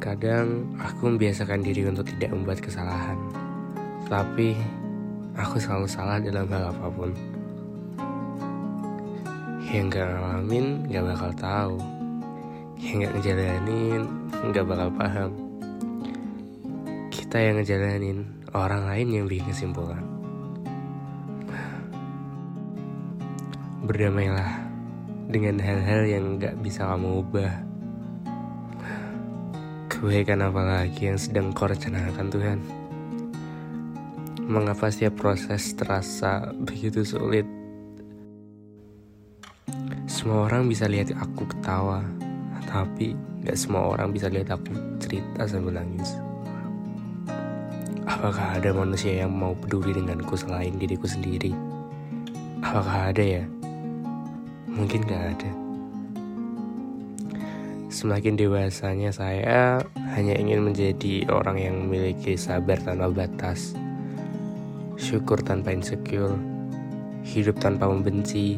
Terkadang aku membiasakan diri untuk tidak membuat kesalahan, tapi aku selalu salah dalam hal apapun. Yang gak ngalamin gak bakal tahu, yang gak ngejalanin gak bakal paham. Kita yang ngejalanin, orang lain yang bikin kesimpulan. Berdamailah dengan hal-hal yang gak bisa kamu ubah. Kebaikan apalagi yang sedang kau rencanakan Tuhan? Mengapa setiap proses terasa begitu sulit? Semua orang bisa lihat aku ketawa, tapi gak semua orang bisa lihat aku cerita sambil nangis. Apakah ada manusia yang mau peduli denganku selain diriku sendiri? Apakah ada ya? Mungkin gak ada. Semakin dewasanya saya hanya ingin menjadi orang yang memiliki sabar tanpa batas, syukur tanpa insecure, hidup tanpa membenci,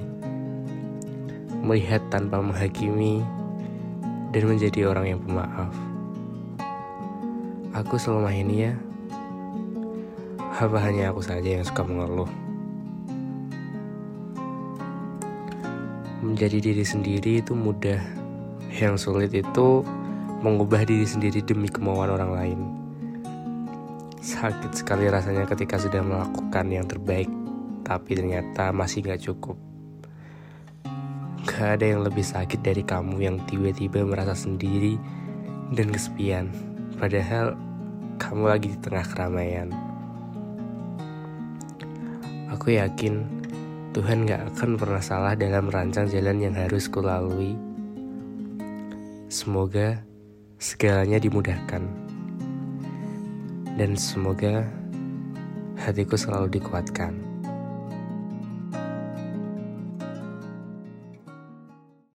melihat tanpa menghakimi, dan menjadi orang yang pemaaf. Aku selama ini ya, apa hanya aku saja yang suka mengeluh? Menjadi diri sendiri itu mudah. Yang sulit itu mengubah diri sendiri demi kemauan orang lain. Sakit sekali rasanya ketika sudah melakukan yang terbaik, tapi ternyata masih gak cukup. Gak ada yang lebih sakit dari kamu yang tiba-tiba merasa sendiri dan kesepian, padahal kamu lagi di tengah keramaian. Aku yakin Tuhan gak akan pernah salah dalam merancang jalan yang harus kulalui. Semoga segalanya dimudahkan, dan semoga hatiku selalu dikuatkan.